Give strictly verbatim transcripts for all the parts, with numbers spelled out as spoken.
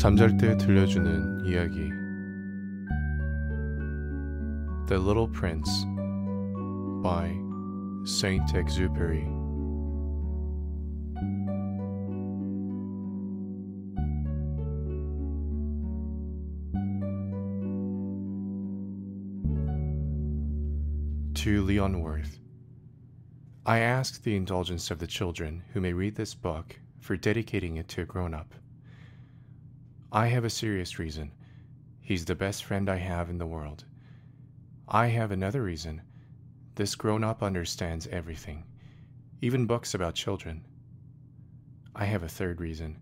잠잘 때 들려주는 이야기 The Little Prince by Saint Exupery. To Leon Werth, I ask the indulgence of the children who may read this book for dedicating it to a grown-up. I have a serious reason. He's the best friend I have in the world. I have another reason. This grown-up understands everything, even books about children. I have a third reason.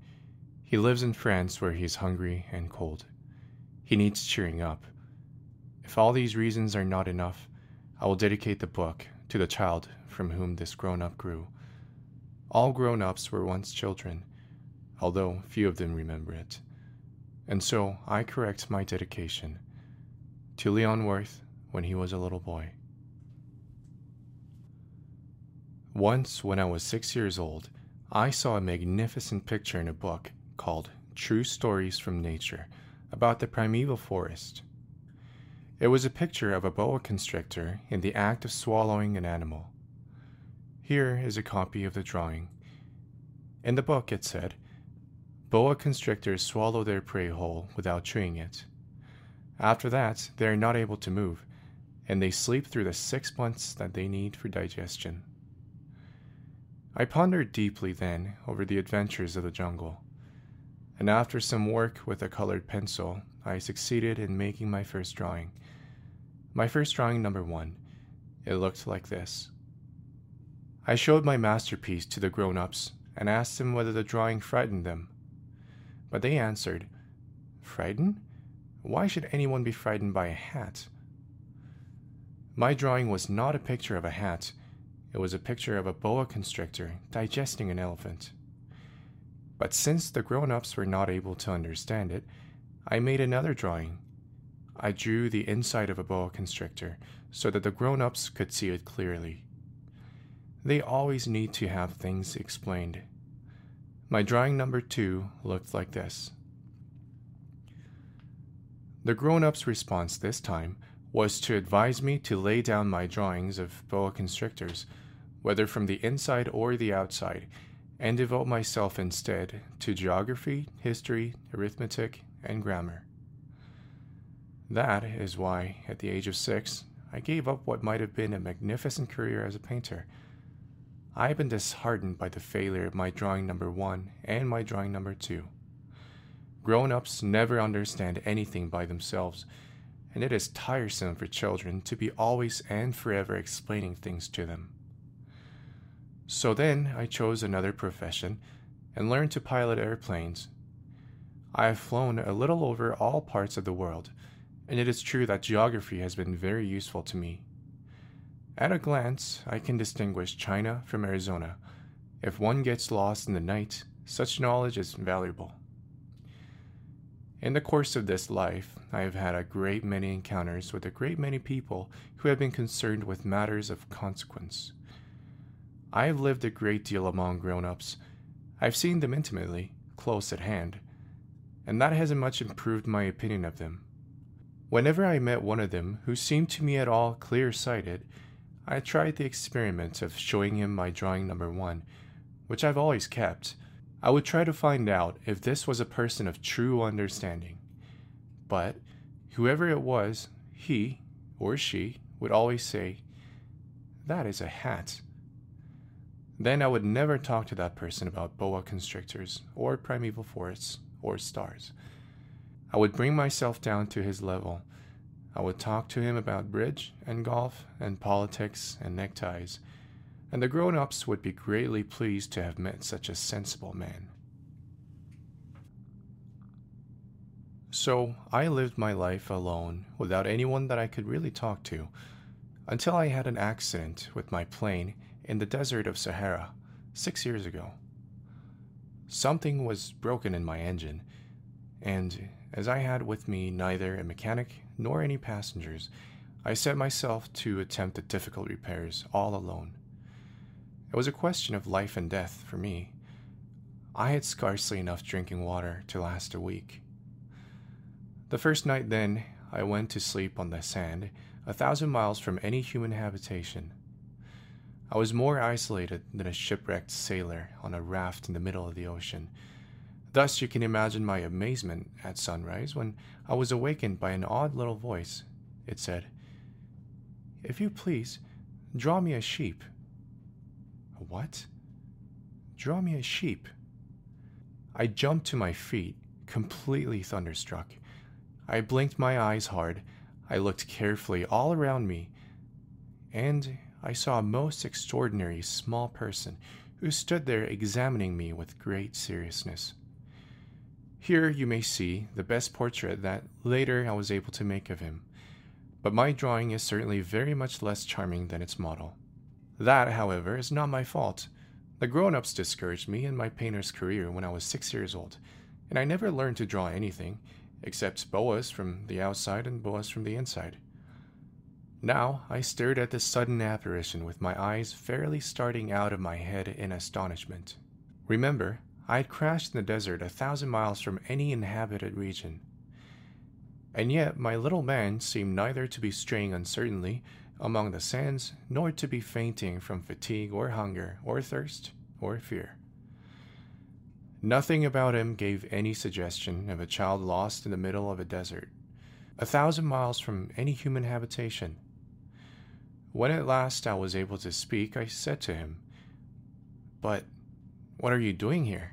He lives in France where he's hungry and cold. He needs cheering up. If all these reasons are not enough, I will dedicate the book to the child from whom this grown-up grew. All grown-ups were once children, although few of them remember it. And so I correct my dedication to Leon Werth when he was a little boy. Once, when I was six years old, I saw a magnificent picture in a book called True Stories from Nature about the primeval forest. It was a picture of a boa constrictor in the act of swallowing an animal. Here is a copy of the drawing. In the book, it said, "Boa constrictors swallow their prey whole without chewing it. After that, they are not able to move, and they sleep through the six months that they need for digestion." I pondered deeply then over the adventures of the jungle, and after some work with a colored pencil, I succeeded in making my first drawing. My first drawing, number one. It looked like this. I showed my masterpiece to the grown-ups and asked them whether the drawing frightened them. But they answered, "Frightened? Why should anyone be frightened by a hat?" My drawing was not a picture of a hat. It was a picture of a boa constrictor digesting an elephant. But since the grown-ups were not able to understand it, I made another drawing. I drew the inside of a boa constrictor so that the grown-ups could see it clearly. They always need to have things explained. My drawing number two looked like this. The grown-up's response this time was to advise me to lay down my drawings of boa constrictors, whether from the inside or the outside, and devote myself instead to geography, history, arithmetic, and grammar. That is why, at the age of six, I gave up what might have been a magnificent career as a painter. I have been disheartened by the failure of my drawing number one and my drawing number two. Grown-ups never understand anything by themselves, and it is tiresome for children to be always and forever explaining things to them. So then I chose another profession and learned to pilot airplanes. I have flown a little over all parts of the world, and it is true that geography has been very useful to me. At a glance, I can distinguish China from Arizona. If one gets lost in the night, such knowledge is valuable. In the course of this life, I have had a great many encounters with a great many people who have been concerned with matters of consequence. I have lived a great deal among grown-ups. I've seen them intimately, close at hand, and that hasn't much improved my opinion of them. Whenever I met one of them who seemed to me at all clear-sighted, I tried the experiment of showing him my drawing number one, which I've always kept. I would try to find out if this was a person of true understanding. But whoever it was, he or she would always say, "That is a hat." Then I would never talk to that person about boa constrictors or primeval forests or stars. I would bring myself down to his level. I would talk to him about bridge and golf and politics and neckties, and the grown-ups would be greatly pleased to have met such a sensible man. So I lived my life alone without anyone that I could really talk to, until I had an accident with my plane in the desert of Sahara six years ago. Something was broken in my engine, and as I had with me neither a mechanic nor any passengers, I set myself to attempt the difficult repairs all alone. It was a question of life and death for me. I had scarcely enough drinking water to last a week. The first night then, I went to sleep on the sand, a thousand miles from any human habitation. I was more isolated than a shipwrecked sailor on a raft in the middle of the ocean. Thus you can imagine my amazement at sunrise when I was awakened by an odd little voice. It said, "If you please, draw me a sheep." "What?" "Draw me a sheep." I jumped to my feet, completely thunderstruck. I blinked my eyes hard. I looked carefully all around me, and I saw a most extraordinary small person who stood there examining me with great seriousness. Here you may see the best portrait that later I was able to make of him, but my drawing is certainly very much less charming than its model. That, however, is not my fault. The grown-ups discouraged me in my painter's career when I was six years old, and I never learned to draw anything except boas from the outside and boas from the inside. Now I stared at this sudden apparition with my eyes fairly starting out of my head in astonishment. Remember, I had crashed in the desert a thousand miles from any inhabited region. And yet my little man seemed neither to be straying uncertainly among the sands, nor to be fainting from fatigue or hunger or thirst or fear. Nothing about him gave any suggestion of a child lost in the middle of a desert, a thousand miles from any human habitation. When at last I was able to speak, I said to him, "But what are you doing here?"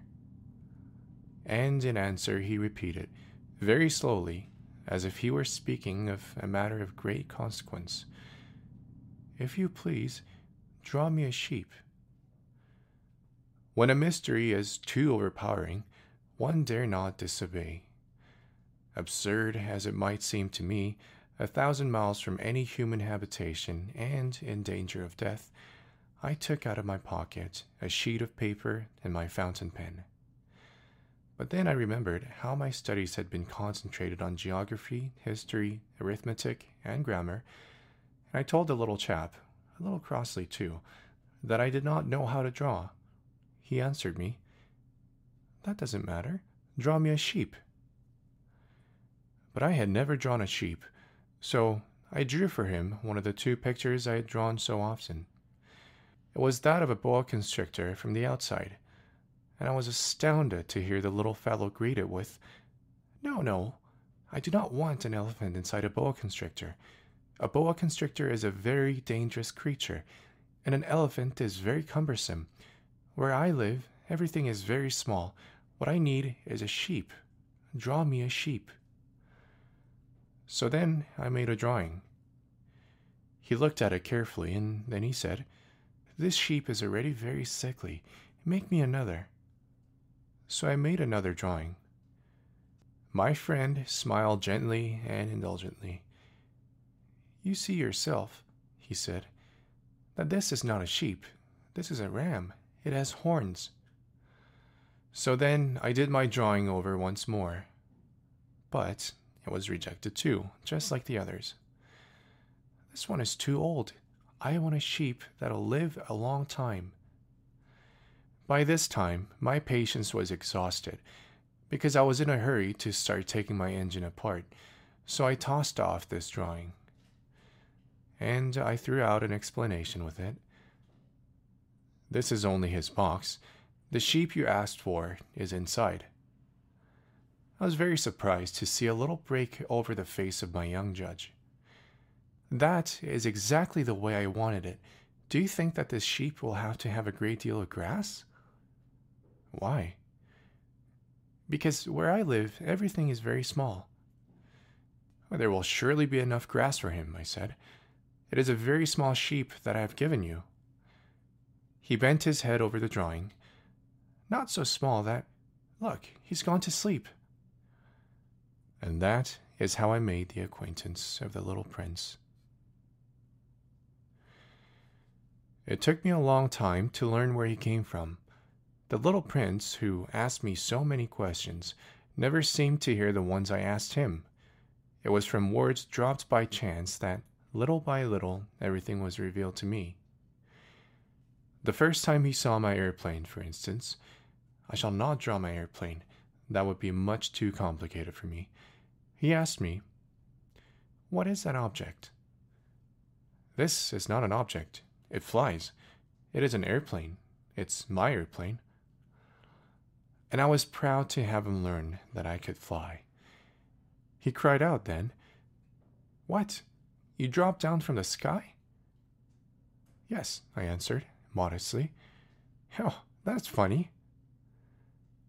And in answer he repeated, very slowly, as if he were speaking of a matter of great consequence, "If you please, draw me a sheep." When a mystery is too overpowering, one dare not disobey. Absurd as it might seem to me, a thousand miles from any human habitation and in danger of death, I took out of my pocket a sheet of paper and my fountain pen. But then I remembered how my studies had been concentrated on geography, history, arithmetic, and grammar, and I told the little chap, a little crossly too, that I did not know how to draw. He answered me, "That doesn't matter. Draw me a sheep." But I had never drawn a sheep, so I drew for him one of the two pictures I had drawn so often. It was that of a boa constrictor from the outside, and I was astounded to hear the little fellow greet it with, "No, no, I do not want an elephant inside a boa constrictor. A boa constrictor is a very dangerous creature, and an elephant is very cumbersome. Where I live, everything is very small. What I need is a sheep. Draw me a sheep." So then I made a drawing. He looked at it carefully, and then he said, "This sheep is already very sickly. Make me another." So I made another drawing. My friend smiled gently and indulgently. "You see yourself," he said, "that this is not a sheep. This is a ram. It has horns." So then I did my drawing over once more, but it was rejected too, just like the others. "This one is too old. I want a sheep that'll live a long time." By this time, my patience was exhausted, because I was in a hurry to start taking my engine apart, so I tossed off this drawing. And I threw out an explanation with it. "This is only his box. The sheep you asked for is inside." I was very surprised to see a little break over the face of my young judge. "That is exactly the way I wanted it. Do you think that this sheep will have to have a great deal of grass?" "Why?" "Because where I live, everything is very small." "There will surely be enough grass for him," I said. "It is a very small sheep that I have given you." He bent his head over the drawing. "Not so small that... Look, he's gone to sleep." And that is how I made the acquaintance of the Little Prince. It took me a long time to learn where he came from. The Little Prince, who asked me so many questions, never seemed to hear the ones I asked him. It was from words dropped by chance that, little by little, everything was revealed to me. The first time he saw my airplane, for instance, I shall not draw my airplane. That would be much too complicated for me. He asked me, "What is that object?" "This is not an object. It flies. It is an airplane. It's my airplane." And I was proud to have him learn that I could fly. He cried out then, "What? You dropped down from the sky?" "Yes," I answered modestly. "Oh, that's funny."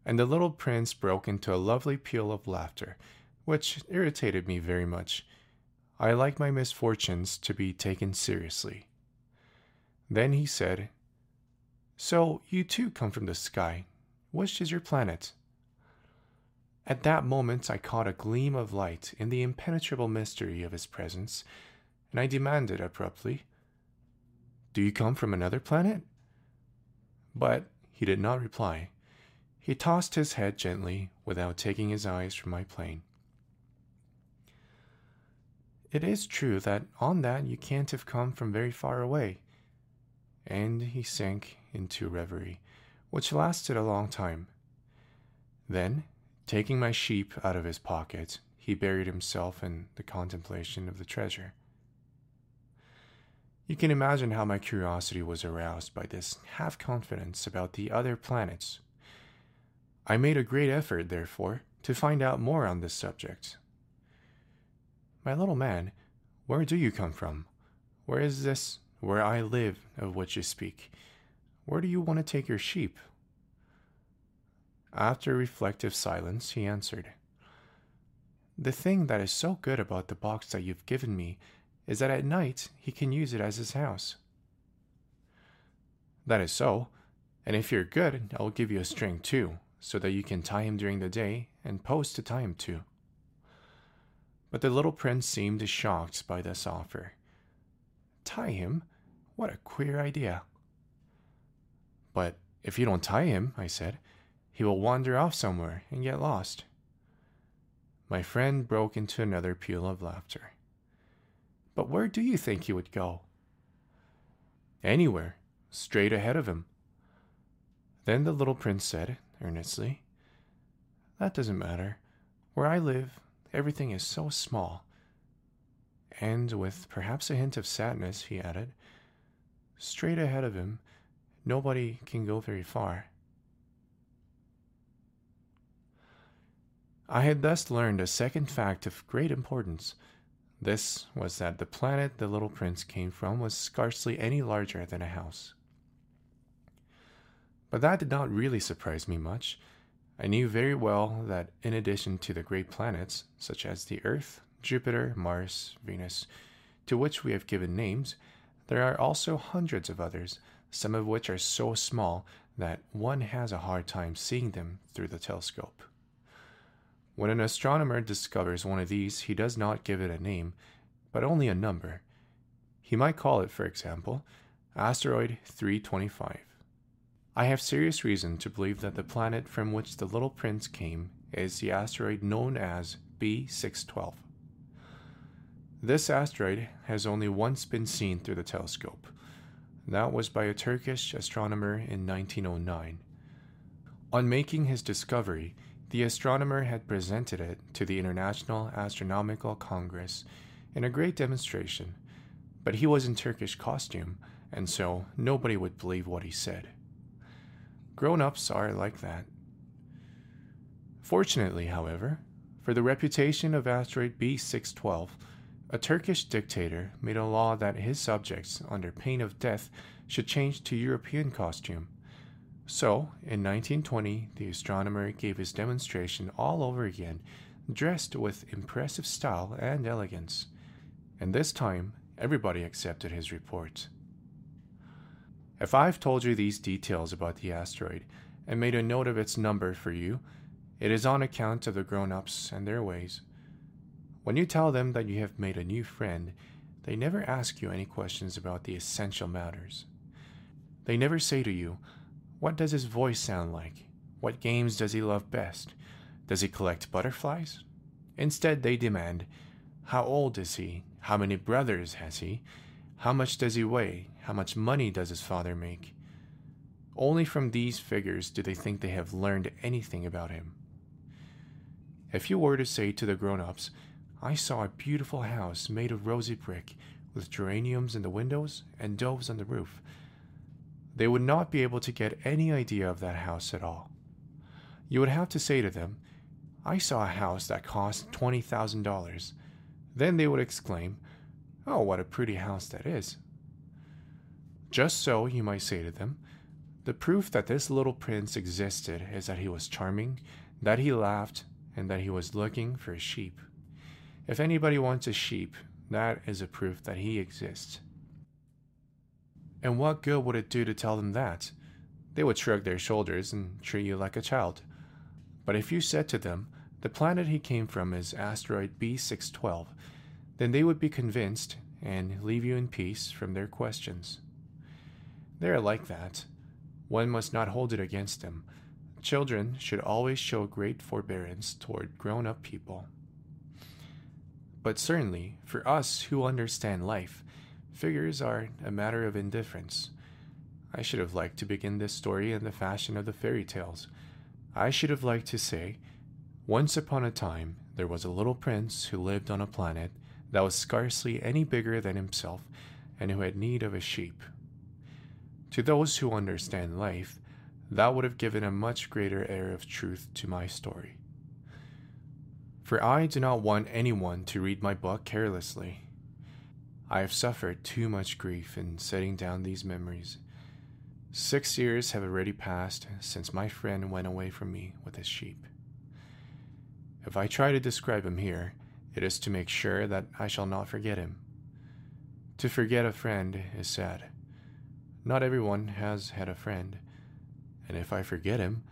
And the little prince broke into a lovely peal of laughter, which irritated me very much. I like my misfortunes to be taken seriously. Then he said, "So you too come from the sky. Which is your planet?" At that moment I caught a gleam of light in the impenetrable mystery of his presence, and I demanded abruptly, "Do you come from another planet?" But he did not reply. He tossed his head gently without taking his eyes from my plane. "It is true that on that you can't have come from very far away." And he sank into reverie, which lasted a long time. Then, taking my sheep out of his pocket, he buried himself in the contemplation of the treasure. You can imagine how my curiosity was aroused by this half-confidence about the other planets. I made a great effort, therefore, to find out more on this subject. "My little man, where do you come from? Where is this, where I live, of which you speak? Where do you want to take your sheep?" After a reflective silence, he answered, "The thing that is so good about the box that you've given me is that at night he can use it as his house." "That is so, and if you're good, I will give you a string too, so that you can tie him during the day and posts to tie him to." But the little prince seemed shocked by this offer. Tie him? What a queer idea. "But if you don't tie him," I said, "he will wander off somewhere and get lost." My friend broke into another peal of laughter. "But where do you think he would go?" "Anywhere, straight ahead of him." Then the little prince said earnestly, "That doesn't matter. Where I live, everything is so small." And with perhaps a hint of sadness, he added, "Straight ahead of him, nobody can go very far." I had thus learned a second fact of great importance. This was that the planet the little prince came from was scarcely any larger than a house. But that did not really surprise me much. I knew very well that in addition to the great planets, such as the Earth, Jupiter, Mars, Venus, to which we have given names, there are also hundreds of others, some of which are so small that one has a hard time seeing them through the telescope. When an astronomer discovers one of these, he does not give it a name, but only a number. He might call it, for example, Asteroid three twenty-five. I have serious reason to believe that the planet from which the little prince came is the asteroid known as B six twelve. This asteroid has only once been seen through the telescope. That was by a Turkish astronomer in nineteen oh nine. On making his discovery, the astronomer had presented it to the International Astronomical Congress in a great demonstration, but he was in Turkish costume, and so nobody would believe what he said. Grown-ups are like that. Fortunately, however, for the reputation of asteroid B six twelve, a Turkish dictator made a law that his subjects, under pain of death, should change to European costume. So, in nineteen twenty, the astronomer gave his demonstration all over again, dressed with impressive style and elegance. And this time, everybody accepted his report. If I've told you these details about the asteroid, and made a note of its number for you, it is on account of the grown-ups and their ways. When you tell them that you have made a new friend, they never ask you any questions about the essential matters. They never say to you, "What does his voice sound like? What games does he love best? Does he collect butterflies?" Instead, they demand, "How old is he? How many brothers has he? How much does he weigh? How much money does his father make?" Only from these figures do they think they have learned anything about him. If you were to say to the grown-ups, I saw a beautiful house made of rosy brick with geraniums in the windows and doves on the roof, they would not be able to get any idea of that house at all. You would have to say to them, I saw a house that cost twenty thousand dollars. Then they would exclaim, oh, what a pretty house that is. Just so, you might say to them, the proof that this little prince existed is that he was charming, that he laughed, and that he was looking for a sheep. If anybody wants a sheep, that is a proof that he exists. And what good would it do to tell them that? They would shrug their shoulders and treat you like a child. But if you said to them, the planet he came from is asteroid B six twelve, then they would be convinced and leave you in peace from their questions. They are like that. One must not hold it against them. Children should always show great forbearance toward grown-up people. But certainly, for us who understand life, figures are a matter of indifference. I should have liked to begin this story in the fashion of the fairy tales. I should have liked to say, once upon a time, there was a little prince who lived on a planet that was scarcely any bigger than himself and who had need of a sheep. To those who understand life, that would have given a much greater air of truth to my story. For I do not want anyone to read my book carelessly. I have suffered too much grief in setting down these memories. Six years have already passed since my friend went away from me with his sheep. If I try to describe him here, it is to make sure that I shall not forget him. To forget a friend is sad. Not everyone has had a friend, and if I forget him,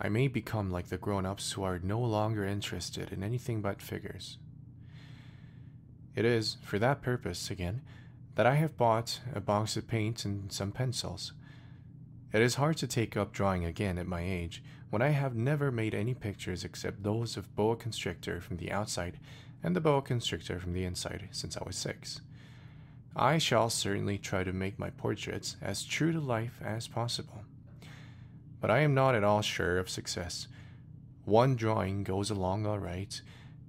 I may become like the grown-ups who are no longer interested in anything but figures. It is, for that purpose again, that I have bought a box of paint and some pencils. It is hard to take up drawing again at my age, when I have never made any pictures except those of boa constrictor from the outside and the boa constrictor from the inside since I was six. I shall certainly try to make my portraits as true to life as possible. But I am not at all sure of success. One drawing goes along all right,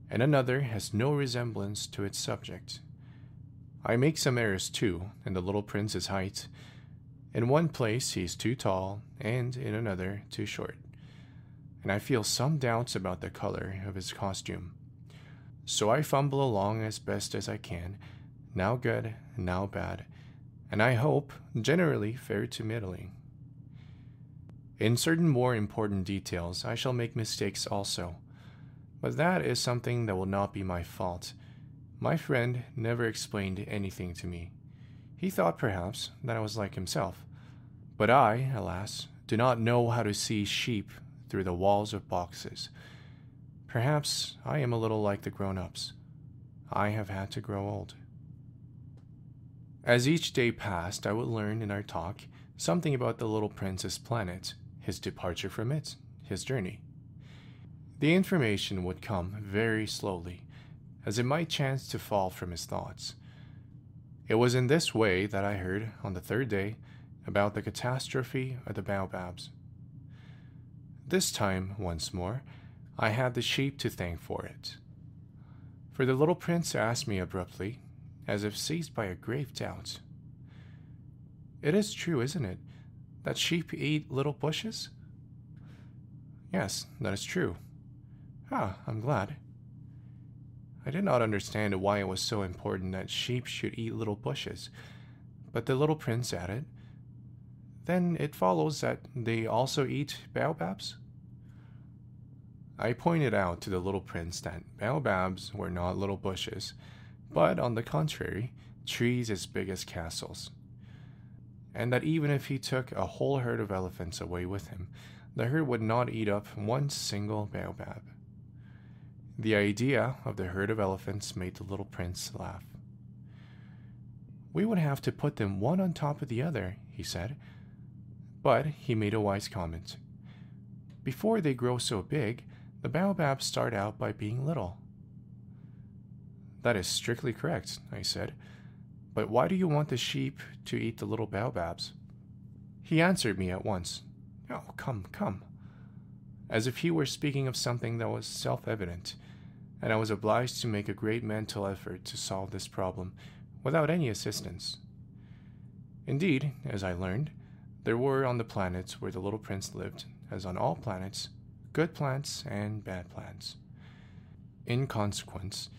and another has no resemblance to its subject. I make some errors too in the little prince's height. In one place he is too tall, and in another too short. And I feel some doubts about the color of his costume. So I fumble along as best as I can, now good, now bad, and I hope generally fair to middling. In certain more important details, I shall make mistakes also, but that is something that will not be my fault. My friend never explained anything to me. He thought, perhaps, that I was like himself, but I, alas, do not know how to see sheep through the walls of boxes. Perhaps I am a little like the grown-ups. I have had to grow old. As each day passed, I would learn in our talk something about the little prince's planet, his departure from it, his journey. The information would come very slowly, as it might chance to fall from his thoughts. It was in this way that I heard, on the third day, about the catastrophe of the Baobabs. This time, once more, I had the sheep to thank for it. For the little prince asked me abruptly, as if seized by a grave doubt. It is true, isn't it, that sheep eat little bushes? Yes, that is true. Ah, I'm glad. I did not understand why it was so important that sheep should eat little bushes, but the little prince added, then it follows that they also eat baobabs? I pointed out to the little prince that baobabs were not little bushes, but, on the contrary, trees as big as castles. And that even if he took a whole herd of elephants away with him, the herd would not eat up one single baobab. The idea of the herd of elephants made the little prince laugh. We would have to put them one on top of the other, he said. But he made a wise comment. Before they grow so big, the baobabs start out by being little. That is strictly correct, I said. But why do you want the sheep to eat the little baobabs? He answered me at once. Oh, come, come. as if he were speaking of something that was self-evident, and I was obliged to make a great mental effort to solve this problem without any assistance. Indeed, as I learned, there were on the planet where the little prince lived, as on all planets, good plants and bad plants. In consequence,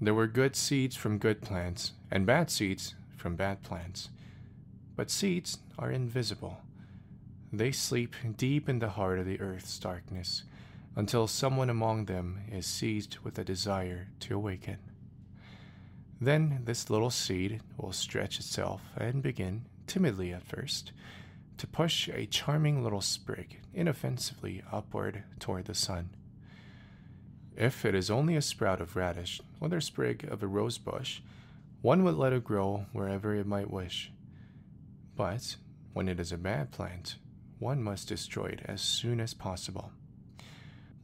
there were good seeds from good plants and bad seeds from bad plants. But seeds are invisible. They sleep deep in the heart of the earth's darkness until someone among them is seized with a desire to awaken. Then this little seed will stretch itself and begin, timidly at first, to push a charming little sprig inoffensively upward toward the sun. If it is only a sprout of radish or the sprig of a rose bush, one would let it grow wherever it might wish. But when it is a bad plant, one must destroy it as soon as possible,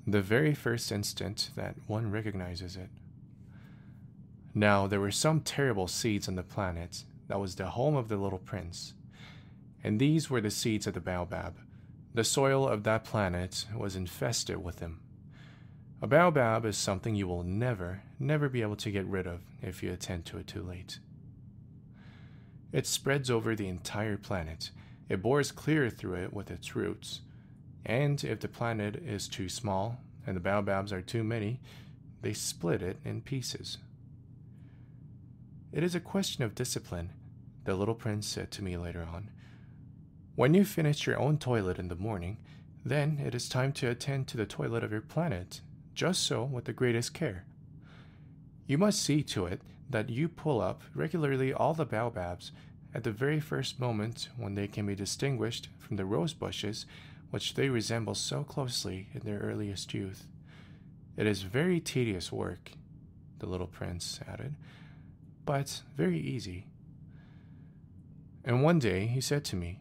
the very first instant that one recognizes it. Now, there were some terrible seeds on the planet that was the home of the little prince, and these were the seeds of the baobab. The soil of that planet was infested with them. A baobab is something you will never, never be able to get rid of if you attend to it too late. It spreads over the entire planet. It bores clear through it with its roots. And if the planet is too small, and the baobabs are too many, they split it in pieces. It is a question of discipline, the little prince said to me later on. When you finish your own toilet in the morning, then it is time to attend to the toilet of your planet, just so with the greatest care. You must see to it that you pull up regularly all the baobabs at the very first moment when they can be distinguished from the rose bushes, which they resemble so closely in their earliest youth. It is very tedious work, the little prince added, but very easy. And one day he said to me,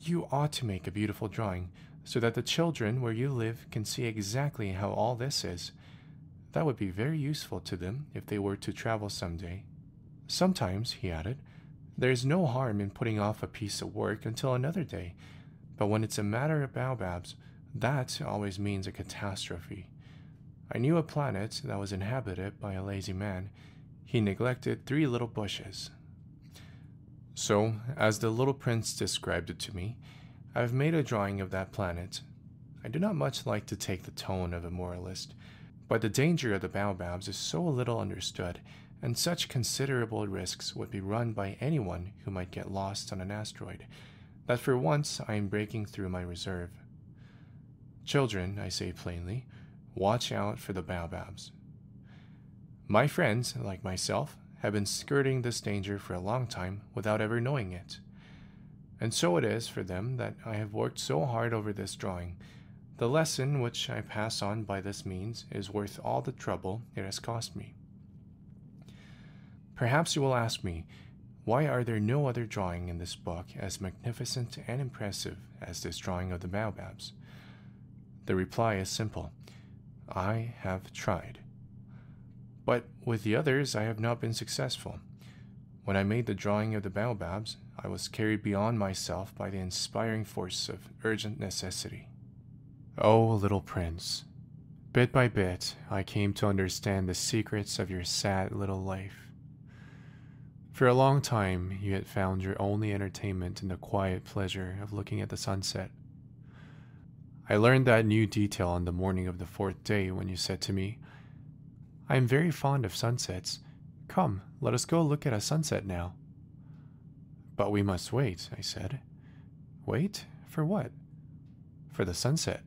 "You ought to make a beautiful drawing so that the children where you live can see exactly how all this is. That would be very useful to them if they were to travel someday. Sometimes," he added, "there is no harm in putting off a piece of work until another day, but when it's a matter of baobabs, that always means a catastrophe. I knew a planet that was inhabited by a lazy man. He neglected three little bushes." So, as the little prince described it to me, I've made a drawing of that planet. I do not much like to take the tone of a moralist, but the danger of the baobabs is so little understood, and such considerable risks would be run by anyone who might get lost on an asteroid, that for once I am breaking through my reserve. Children, I say plainly, watch out for the baobabs. My friends, like myself, have been skirting this danger for a long time without ever knowing it. And so it is for them that I have worked so hard over this drawing. The lesson which I pass on by this means is worth all the trouble it has cost me. Perhaps you will ask me, why are there no other drawing in this book as magnificent and impressive as this drawing of the baobabs? The reply is simple. I have tried. But with the others I have not been successful. When I made the drawing of the baobabs, I was carried beyond myself by the inspiring force of urgent necessity. Oh, little prince, bit by bit I came to understand the secrets of your sad little life. For a long time you had found your only entertainment in the quiet pleasure of looking at the sunset. I learned that new detail on the morning of the fourth day when you said to me, "I am very fond of sunsets. Come, let us go look at a sunset now." "But we must wait," I said. "Wait? For what?" "For the sunset.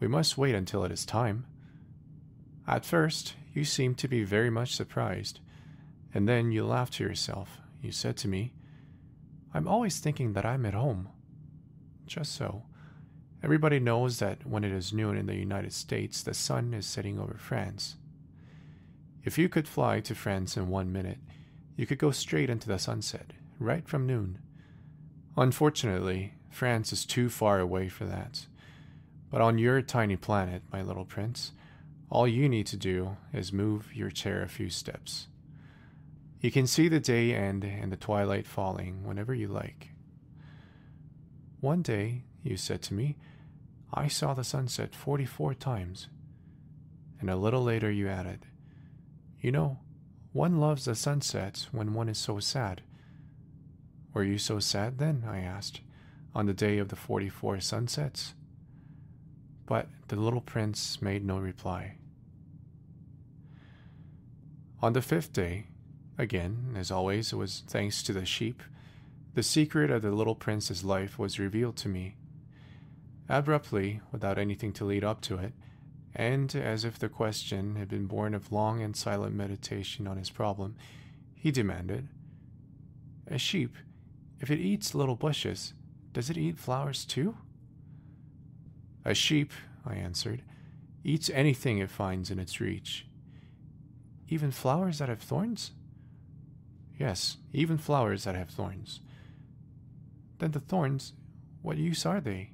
We must wait until it is time." At first, you seemed to be very much surprised, and then you laughed to yourself. You said to me, "I'm always thinking that I'm at home." Just so. Everybody knows that when it is noon in the United States, the sun is setting over France. If you could fly to France in one minute, you could go straight into the sunset, right from noon. Unfortunately, France is too far away for that. But on your tiny planet, my little prince, all you need to do is move your chair a few steps. You can see the day end and the twilight falling whenever you like. One day, you said to me, I saw the sunset forty-four times. And a little later you added, you know, one loves the sunsets when one is so sad. Were you so sad then, I asked, on the day of the forty-four sunsets? But the little prince made no reply. On the fifth day, again, as always, it was thanks to the sheep, the secret of the little prince's life was revealed to me. Abruptly, without anything to lead up to it, and as if the question had been born of long and silent meditation on his problem, he demanded, "A sheep, if it eats little bushes, does it eat flowers too?" "A sheep," I answered, "eats anything it finds in its reach." "Even flowers that have thorns?" "Yes, even flowers that have thorns." "Then the thorns, what use are they?"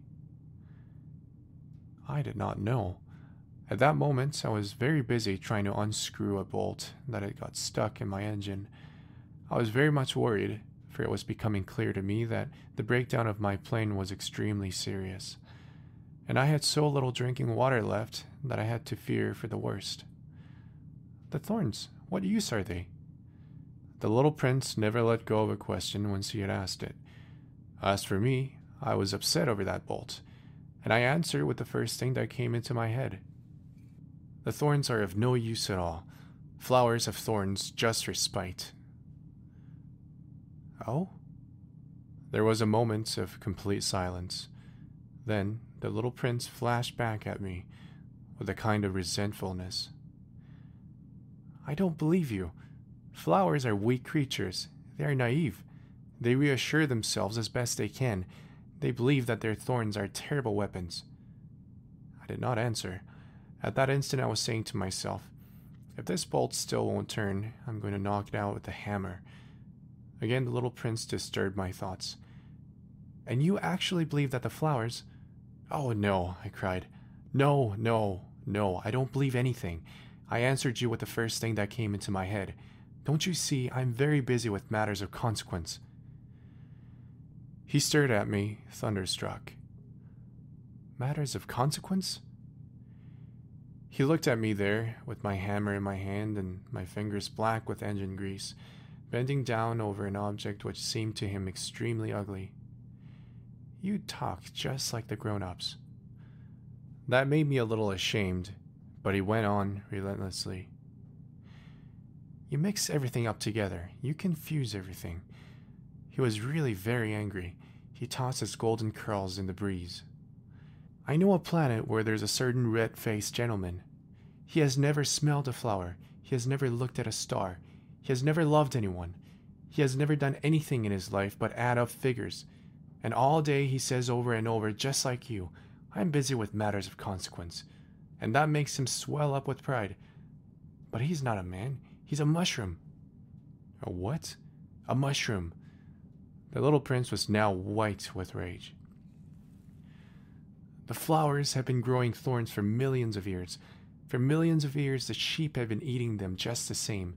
I did not know. At that moment, I was very busy trying to unscrew a bolt that had got stuck in my engine. I was very much worried, for it was becoming clear to me that the breakdown of my plane was extremely serious, and I had so little drinking water left that I had to fear for the worst. "The thorns, what use are they?" The little prince never let go of a question once he had asked it. As for me, I was upset over that bolt, and I answered with the first thing that came into my head. "The thorns are of no use at all. Flowers have thorns just for spite." "Oh?" There was a moment of complete silence. Then the little prince flashed back at me with a kind of resentfulness. "I don't believe you. Flowers are weak creatures. They are naive. They reassure themselves as best they can. They believe that their thorns are terrible weapons." I did not answer. At that instant I was saying to myself, if this bolt still won't turn, I'm going to knock it out with a hammer. Again the little prince disturbed my thoughts. "And you actually believe that the flowers—" "Oh no," I cried. "No, no, no, I don't believe anything. I answered you with the first thing that came into my head. Don't you see, I'm very busy with matters of consequence." He stared at me, thunderstruck. "Matters of consequence?" He looked at me there, with my hammer in my hand and my fingers black with engine grease, bending down over an object which seemed to him extremely ugly. "You talk just like the grown-ups." That made me a little ashamed, but he went on relentlessly. "You mix everything up together. You confuse everything." He was really very angry. He tossed his golden curls in the breeze. "I know a planet where there's a certain red-faced gentleman. He has never smelled a flower. He has never looked at a star. He has never loved anyone. He has never done anything in his life but add up figures. And all day he says over and over, just like you, 'I'm busy with matters of consequence.' And that makes him swell up with pride. But he's not a man. He's a mushroom." "A what?" "A mushroom." The little prince was now white with rage. "The flowers have been growing thorns for millions of years. For millions of years the sheep have been eating them just the same.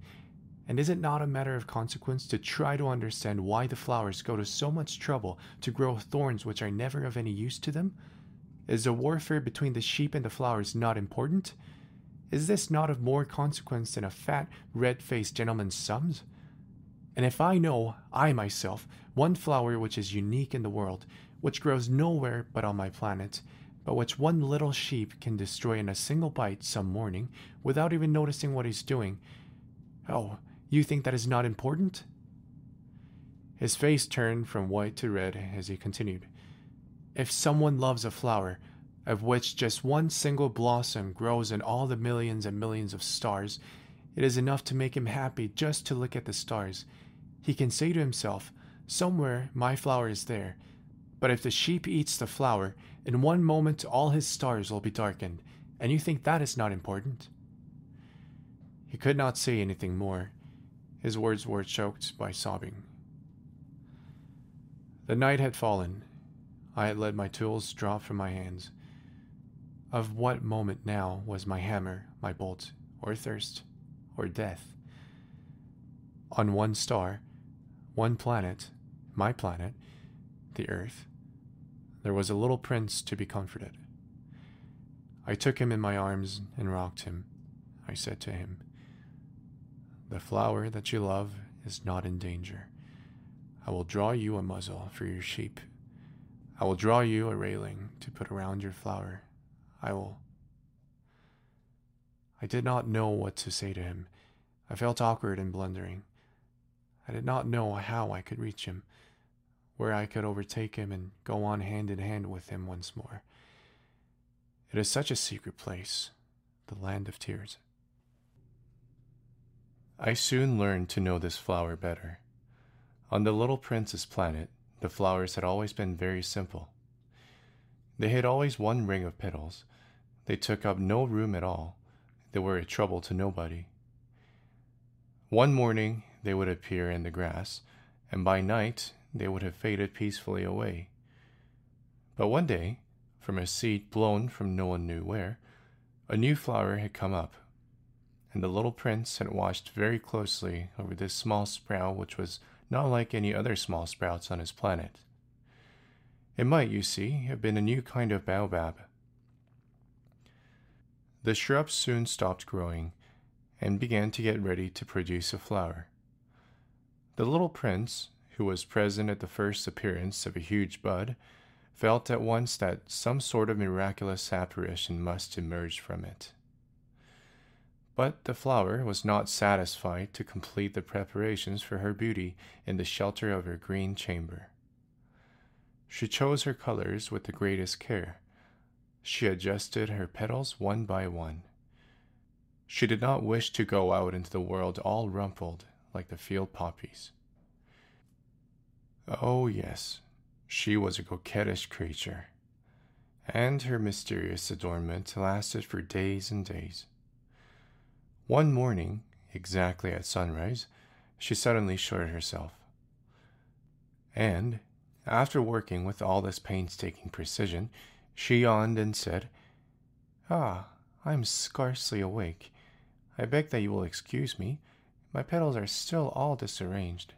And is it not a matter of consequence to try to understand why the flowers go to so much trouble to grow thorns which are never of any use to them? Is the warfare between the sheep and the flowers not important? Is this not of more consequence than a fat, red-faced gentleman's sums? And if I know, I myself, one flower which is unique in the world, which grows nowhere but on my planet, but which one little sheep can destroy in a single bite some morning without even noticing what he's doing, oh, you think that is not important?" His face turned from white to red as he continued. "If someone loves a flower, of which just one single blossom grows in all the millions and millions of stars, it is enough to make him happy just to look at the stars. He can say to himself, 'Somewhere my flower is there.' But if the sheep eats the flower, in one moment all his stars will be darkened, and you think that is not important?" He could not say anything more. His words were choked by sobbing. The night had fallen. I had let my tools drop from my hands. Of what moment now was my hammer, my bolt, or thirst, or death? On one star, one planet, my planet, the Earth, there was a little prince to be comforted. I took him in my arms and rocked him. I said to him, "The flower that you love is not in danger. I will draw you a muzzle for your sheep. I will draw you a railing to put around your flower. I will." I did not know what to say to him. I felt awkward and blundering. I did not know how I could reach him, where I could overtake him and go on hand in hand with him once more. It is such a secret place, the land of tears. I soon learned to know this flower better. On the little prince's planet, the flowers had always been very simple. They had always one ring of petals. They took up no room at all. They were a trouble to nobody. One morning they would appear in the grass, and by night they would have faded peacefully away. But one day, from a seed blown from no one knew where, a new flower had come up, and the little prince had watched very closely over this small sprout which was not like any other small sprouts on his planet. It might, you see, have been a new kind of baobab. The shrub soon stopped growing and began to get ready to produce a flower. The little prince, who was present at the first appearance of a huge bud, felt at once that some sort of miraculous apparition must emerge from it. But the flower was not satisfied to complete the preparations for her beauty in the shelter of her green chamber. She chose her colors with the greatest care. She adjusted her petals one by one. She did not wish to go out into the world all rumpled like the field poppies. Oh yes, she was a coquettish creature, and her mysterious adornment lasted for days and days. One morning, exactly at sunrise, she suddenly shorted herself. And, after working with all this painstaking precision, she yawned and said, "Ah, I am scarcely awake. I beg that you will excuse me. My petals are still all disarranged."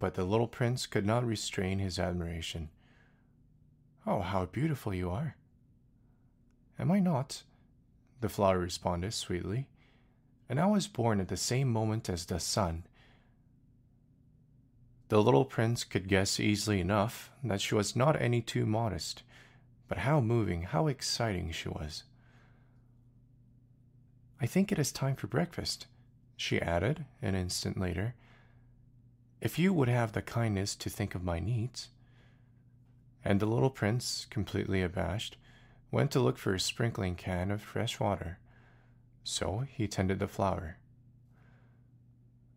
But the little prince could not restrain his admiration. "Oh, how beautiful you are!" "Am I not?" the flower responded sweetly, "and I was born at the same moment as the sun." The little prince could guess easily enough that she was not any too modest, but how moving, how exciting she was. "I think it is time for breakfast," she added an instant later. "If you would have the kindness to think of my needs." And the little prince, completely abashed, went to look for a sprinkling can of fresh water. So he tended the flower.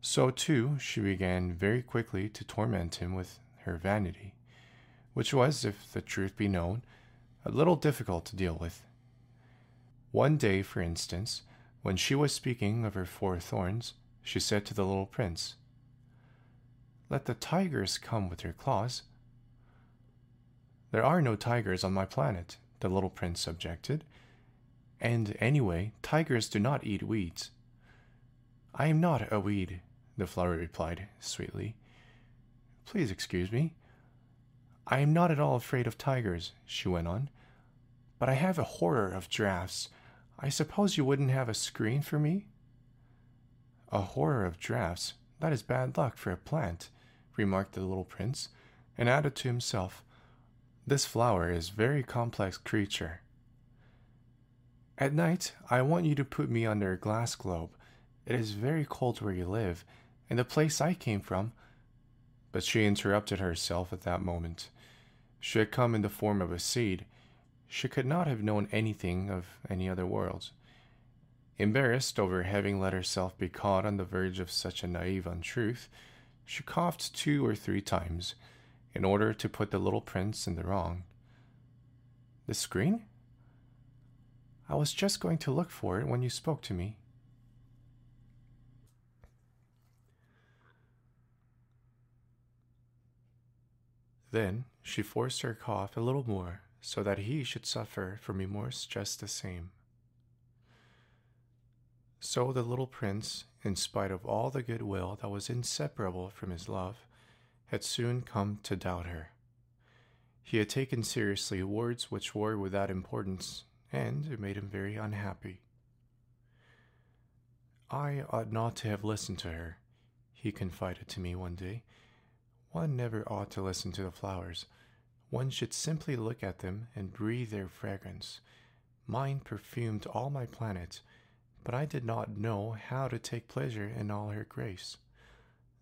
So too she began very quickly to torment him with her vanity, which was, if the truth be known, a little difficult to deal with. One day, for instance, when she was speaking of her four thorns, she said to the little prince, "Let the tigers come with their claws." "There are no tigers on my planet," the little prince objected. "And anyway, tigers do not eat weeds." "I am not a weed," the flower replied sweetly. "Please excuse me. I am not at all afraid of tigers," she went on, "but I have a horror of draughts. I suppose you wouldn't have a screen for me?" "A horror of draughts? That is bad luck for a plant," remarked the little prince, and added to himself, "This flower is a very complex creature. At night, I want you to put me under a glass globe. It is very cold where you live, and the place I came from—" But she interrupted herself at that moment. She had come in the form of a seed. She could not have known anything of any other world. Embarrassed over having let herself be caught on the verge of such a naive untruth, she coughed two or three times, in order to put the little prince in the wrong. "The screen? I was just going to look for it when you spoke to me." Then she forced her cough a little more, so that he should suffer from remorse just the same. So the little prince, in spite of all the goodwill that was inseparable from his love, had soon come to doubt her. He had taken seriously words which were without importance, and it made him very unhappy. "I ought not to have listened to her," he confided to me one day. "One never ought to listen to the flowers. One should simply look at them and breathe their fragrance. Mine perfumed all my planet, but I did not know how to take pleasure in all her grace.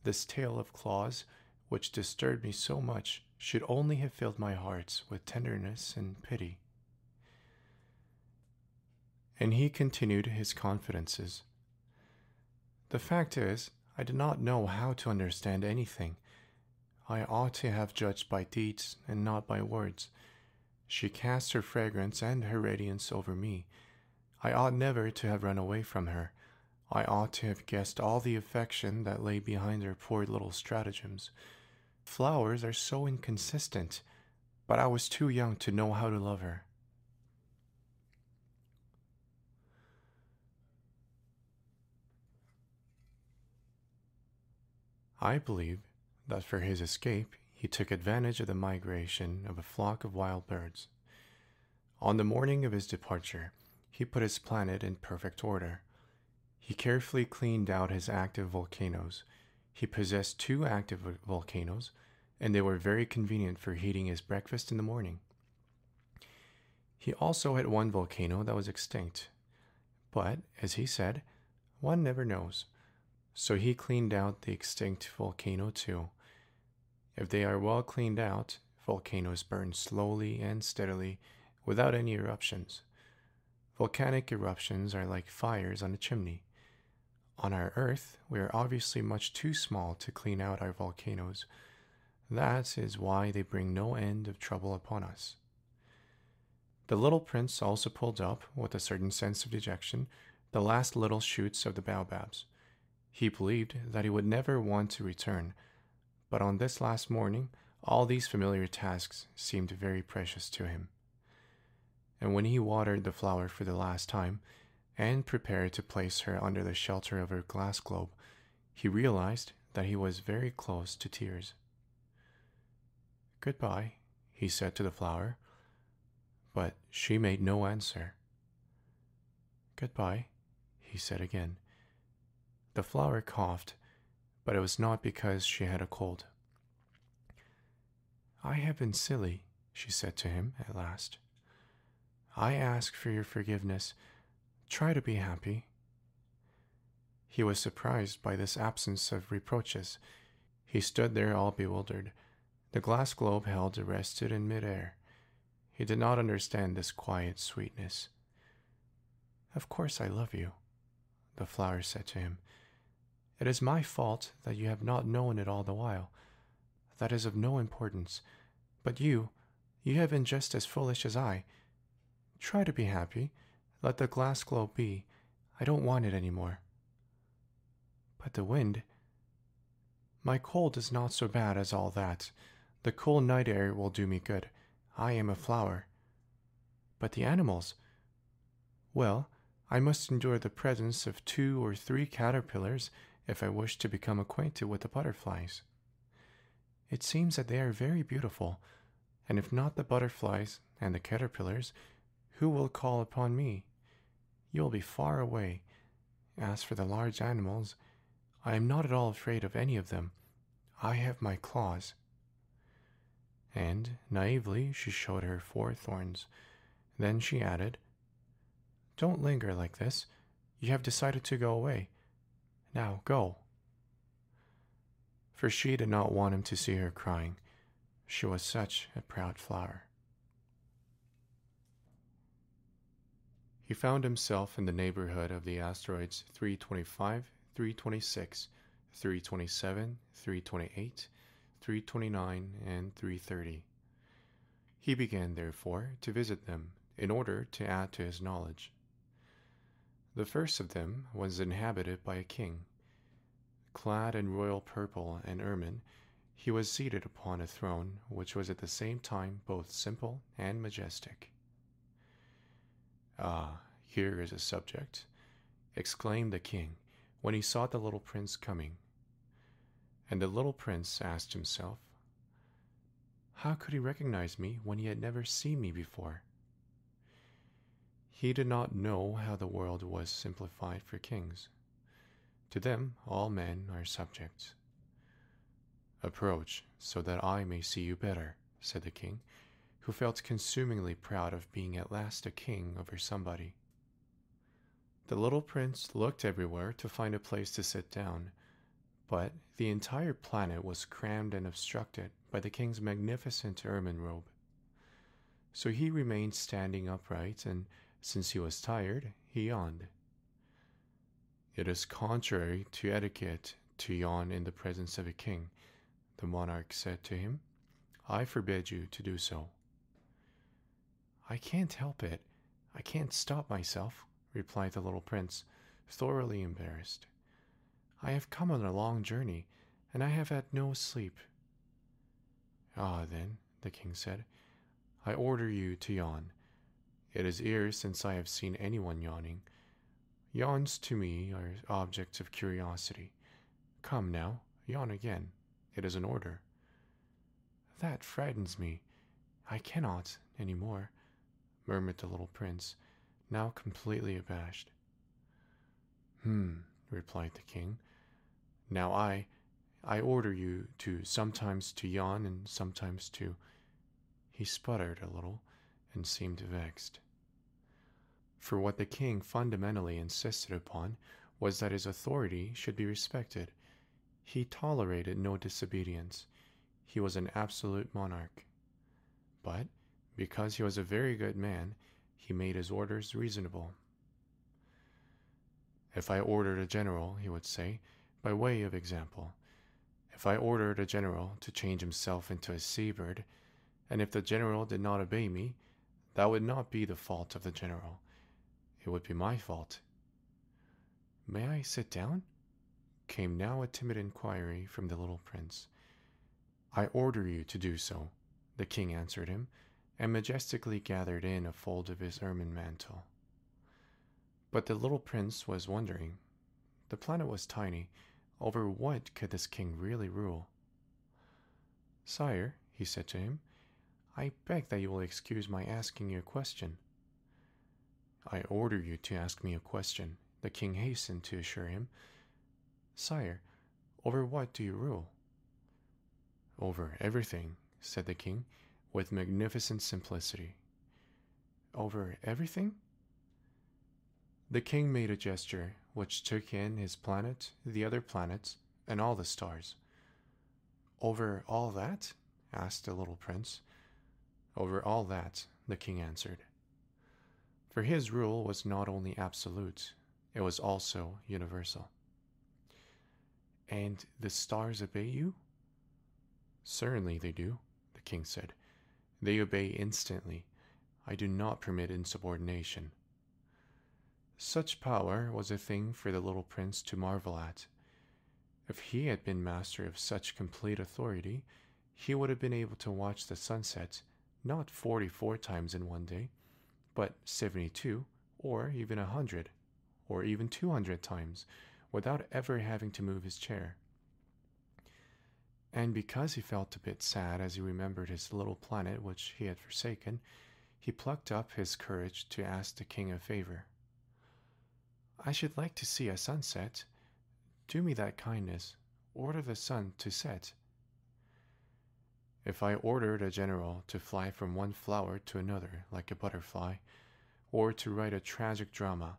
This tale of Claus, which disturbed me so much, should only have filled my heart with tenderness and pity." And he continued his confidences. "The fact is, I did not know how to understand anything. I ought to have judged by deeds and not by words. She cast her fragrance and her radiance over me. I ought never to have run away from her. I ought to have guessed all the affection that lay behind her poor little stratagems. Flowers are so inconsistent, but I was too young to know how to love her." I believe that for his escape, he took advantage of the migration of a flock of wild birds. On the morning of his departure, he put his planet in perfect order. He carefully cleaned out his active volcanoes. He possessed two active volcanoes, and they were very convenient for heating his breakfast in the morning. He also had one volcano that was extinct. But, as he said, one never knows. So he cleaned out the extinct volcano too. If they are well cleaned out, volcanoes burn slowly and steadily, without any eruptions. Volcanic eruptions are like fires on a chimney. On our Earth, we are obviously much too small to clean out our volcanoes. That is why they bring no end of trouble upon us. The Little Prince also pulled up, with a certain sense of dejection, the last little shoots of the baobabs. He believed that he would never want to return, but on this last morning, all these familiar tasks seemed very precious to him. And when he watered the flower for the last time, and prepared to place her under the shelter of her glass globe, he realized that he was very close to tears. "Goodbye," he said to the flower, but she made no answer. "Goodbye," he said again. The flower coughed, but it was not because she had a cold. "I have been silly," she said to him at last. "I ask for your forgiveness. Try to be happy." He was surprised by this absence of reproaches. He stood there all bewildered. The glass globe held arrested in midair. He did not understand this quiet sweetness. "Of course I love you," the flower said to him. "It is my fault that you have not known it all the while. That is of no importance. But you, you have been just as foolish as I. Try to be happy. Let the glass globe be. I don't want it any more." "But the wind—" "My cold is not so bad as all that. The cool night air will do me good. I am a flower." "But the animals—" "Well, I must endure the presence of two or three caterpillars if I wish to become acquainted with the butterflies. It seems that they are very beautiful, and if not the butterflies and the caterpillars, who will call upon me? You will be far away. As for the large animals, I am not at all afraid of any of them. I have my claws." And naively she showed her four thorns. Then she added, "Don't linger like this. You have decided to go away. Now go." For she did not want him to see her crying. She was such a proud flower. He found himself in the neighborhood of the asteroids three twenty-five, three twenty-six, three twenty-seven, three twenty-eight, three twenty-nine, and three thirty. He began, therefore, to visit them in order to add to his knowledge. The first of them was inhabited by a king. Clad in royal purple and ermine, he was seated upon a throne which was at the same time both simple and majestic. "Ah, here is a subject," exclaimed the king, when he saw the little prince coming. And the little prince asked himself, how could he recognize me when he had never seen me before? He did not know how the world was simplified for kings. To them, all men are subjects. "Approach, so that I may see you better," said the king, who felt consumingly proud of being at last a king over somebody. The little prince looked everywhere to find a place to sit down, but the entire planet was crammed and obstructed by the king's magnificent ermine robe. So he remained standing upright, and since he was tired, he yawned. "It is contrary to etiquette to yawn in the presence of a king," the monarch said to him. "I forbid you to do so." "I can't help it. I can't stop myself," replied the little prince, thoroughly embarrassed. "I have come on a long journey, and I have had no sleep." "Ah, then," the king said, "I order you to yawn. It is years since I have seen anyone yawning. Yawns to me are objects of curiosity. Come now, yawn again. It is an order." "That frightens me. I cannot any more," murmured the little prince, now completely abashed. "Hmm," replied the king. "Now I, I order you to sometimes to yawn and sometimes to—" He sputtered a little and seemed vexed. For what the king fundamentally insisted upon was that his authority should be respected. He tolerated no disobedience. He was an absolute monarch. But, because he was a very good man, he made his orders reasonable. "If I ordered a general," he would say, by way of example, "if I ordered a general to change himself into a seabird, and if the general did not obey me, that would not be the fault of the general. It would be my fault." "May I sit down?" came now a timid inquiry from the little prince. "I order you to do so," the king answered him, and majestically gathered in a fold of his ermine mantle. But the little prince was wondering. The planet was tiny. Over what could this king really rule? "Sire," he said to him, "I beg that you will excuse my asking you a question." "I order you to ask me a question," the king hastened to assure him. "Sire, over what do you rule?" "Over everything," said the king, with magnificent simplicity. "Over everything?" The king made a gesture which took in his planet, the other planets, and all the stars. "Over all that?" asked the little prince. "Over all that," the king answered. For his rule was not only absolute, it was also universal. "And the stars obey you?" "Certainly they do," the king said. "They obey instantly. I do not permit insubordination." Such power was a thing for the little prince to marvel at. If he had been master of such complete authority, he would have been able to watch the sunset, not forty-four times in one day, but seventy-two, or even a hundred, or even two hundred times, without ever having to move his chair. And because he felt a bit sad as he remembered his little planet which he had forsaken, he plucked up his courage to ask the king a favor. "I should like to see a sunset. Do me that kindness. Order the sun to set." "If I ordered a general to fly from one flower to another like a butterfly, or to write a tragic drama,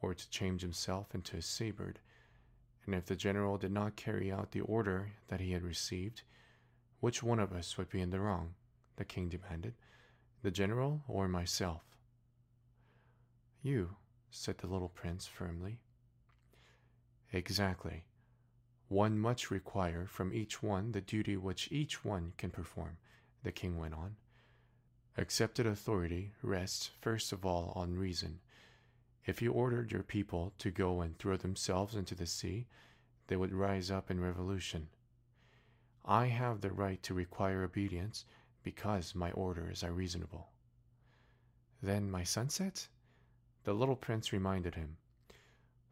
or to change himself into a seabird, and if the general did not carry out the order that he had received, which one of us would be in the wrong?" the king demanded. "The general or myself?" "You," said the little prince firmly. "Exactly. One must require from each one the duty which each one can perform," the king went on. "Accepted authority rests first of all on reason. If you ordered your people to go and throw themselves into the sea, they would rise up in revolution. I have the right to require obedience because my orders are reasonable." "Then my sunset?" the little prince reminded him,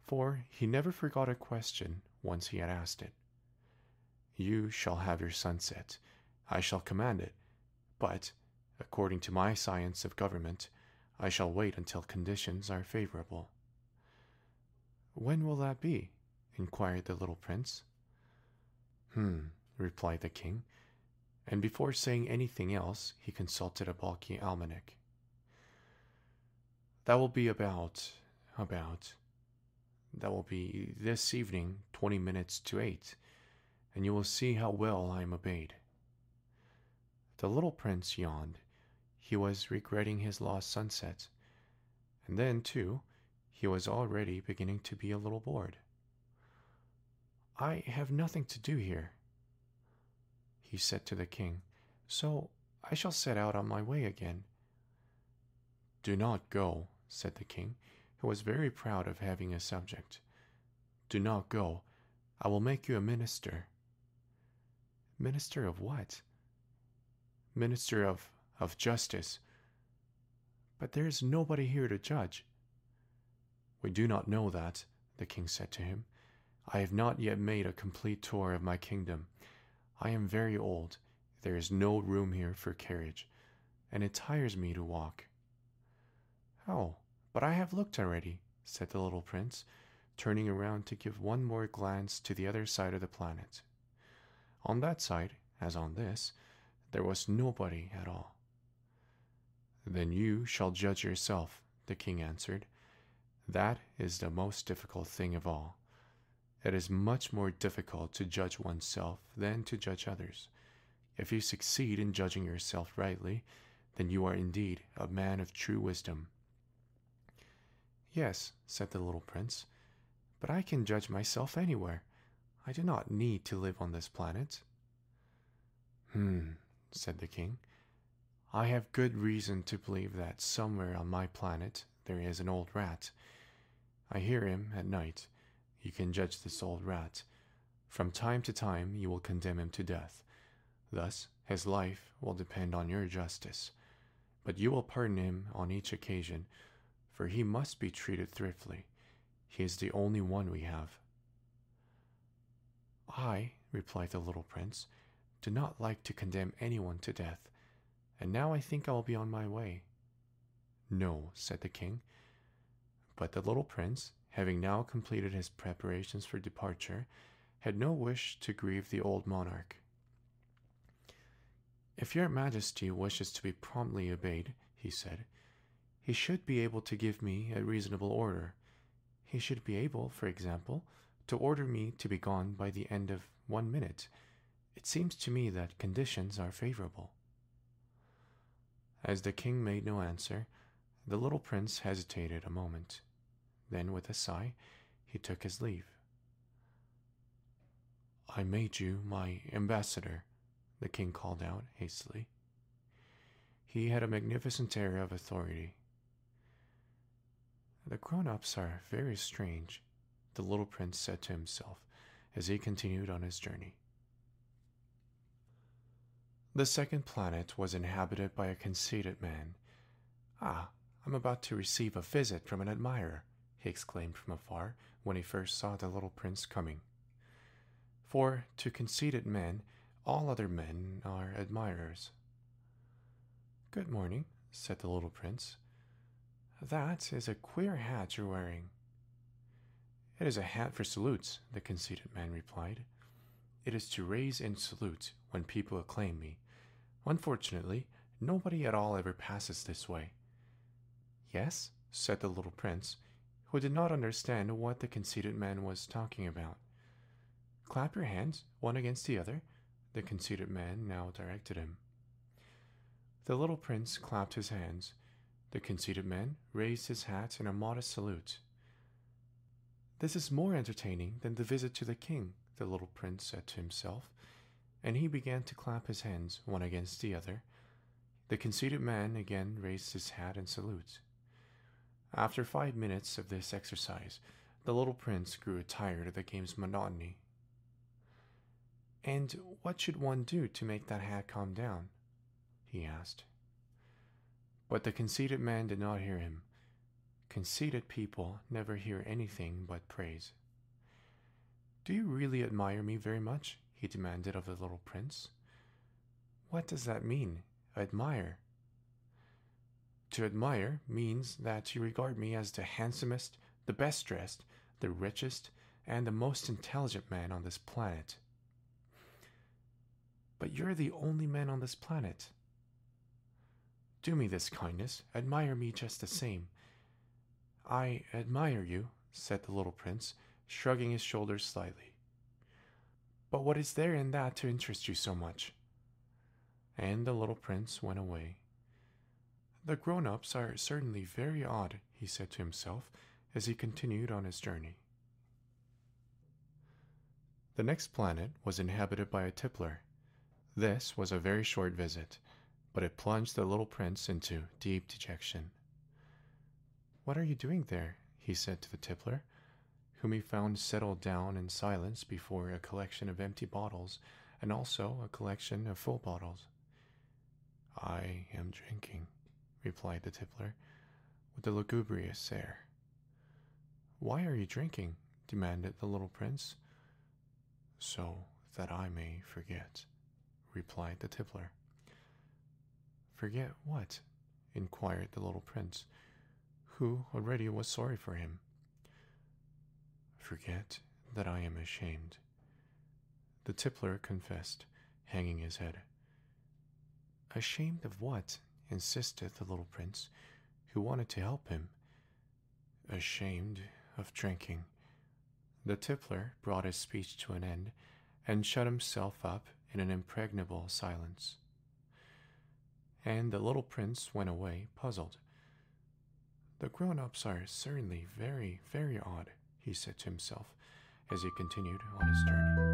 for he never forgot a question once he had asked it. "You shall have your sunset. I shall command it, but, according to my science of government, I shall wait until conditions are favorable." "When will that be?" inquired the little prince. "Hm," replied the king, and before saying anything else, he consulted a bulky almanac. "That will be about, about, that will be this evening, twenty minutes to eight, and you will see how well I am obeyed." The little prince yawned. He was regretting his lost sunset, and then, too, he was already beginning to be a little bored. "I have nothing to do here," he said to the king, "so I shall set out on my way again." "Do not go," said the king, who was very proud of having a subject. "Do not go. I will make you a minister." "Minister of what?" "Minister of, of justice." "But there is nobody here to judge." "We do not know that," the king said to him. "I have not yet made a complete tour of my kingdom. I am very old. There is no room here for carriage, and it tires me to walk." "Oh, but I have looked already," said the little prince, turning around to give one more glance to the other side of the planet. On that side, as on this, there was nobody at all. "Then you shall judge yourself," the king answered. "That is the most difficult thing of all. It is much more difficult to judge oneself than to judge others. If you succeed in judging yourself rightly, then you are indeed a man of true wisdom." "Yes," said the little prince, "but I can judge myself anywhere. I do not need to live on this planet." "Hmm," said the king, "I have good reason to believe that somewhere on my planet there is an old rat. I hear him at night. You can judge this old rat. From time to time you will condemn him to death. Thus his life will depend on your justice. But you will pardon him on each occasion, for he must be treated thriftily. He is the only one we have." "I," replied the little prince, "do not like to condemn anyone to death, and now I think I will be on my way." "No," said the king. But the little prince, having now completed his preparations for departure, had no wish to grieve the old monarch. "If your majesty wishes to be promptly obeyed," he said, "he should be able to give me a reasonable order. He should be able, for example, to order me to be gone by the end of one minute. It seems to me that conditions are favorable." As the king made no answer, the little prince hesitated a moment. Then, with a sigh, he took his leave. "I made you my ambassador," the king called out hastily. He had a magnificent air of authority. "The grown-ups are very strange," the little prince said to himself as he continued on his journey. The second planet was inhabited by a conceited man. "Ah, I'm about to receive a visit from an admirer," he exclaimed from afar when he first saw the little prince coming. For, to conceited men, all other men are admirers. "Good morning," said the little prince. "That is a queer hat you're wearing." "It is a hat for salutes," the conceited man replied. "It is to raise and salute when people acclaim me. Unfortunately, nobody at all ever passes this way." "Yes?" said the little prince, who did not understand what the conceited man was talking about. "Clap your hands, one against the other," the conceited man now directed him. The little prince clapped his hands. The conceited man raised his hat in a modest salute. "This is more entertaining than the visit to the king," the little prince said to himself, and he began to clap his hands one against the other. The conceited man again raised his hat in salute. After five minutes of this exercise, the little prince grew tired of the game's monotony. "And what should one do to make that hat calm down?" he asked. But the conceited man did not hear him. Conceited people never hear anything but praise. "Do you really admire me very much?" he demanded of the little prince. "What does that mean, admire?" To admire means that you regard me as the handsomest, the best dressed, the richest, and the most intelligent man on this planet. But you're the only man on this planet. Do me this kindness, admire me just the same. I admire you, said the little prince, shrugging his shoulders slightly. But what is there in that to interest you so much? And the little prince went away. The grown-ups are certainly very odd, he said to himself, as he continued on his journey. The next planet was inhabited by a tippler. This was a very short visit, but it plunged the little prince into deep dejection. "What are you doing there?" he said to the tippler, whom he found settled down in silence before a collection of empty bottles and also a collection of full bottles. "I am drinking," replied the tippler, with a lugubrious air. "Why are you drinking?" demanded the little prince. "So that I may forget," replied the tippler. "Forget what?" inquired the little prince, who already was sorry for him. "Forget that I am ashamed," the tippler confessed, hanging his head. "Ashamed of what?" insisted the little prince, who wanted to help him. "Ashamed of drinking." The tippler brought his speech to an end and shut himself up in an impregnable silence. And the little prince went away, puzzled. "The grown-ups are certainly very, very odd," he said to himself as he continued on his journey.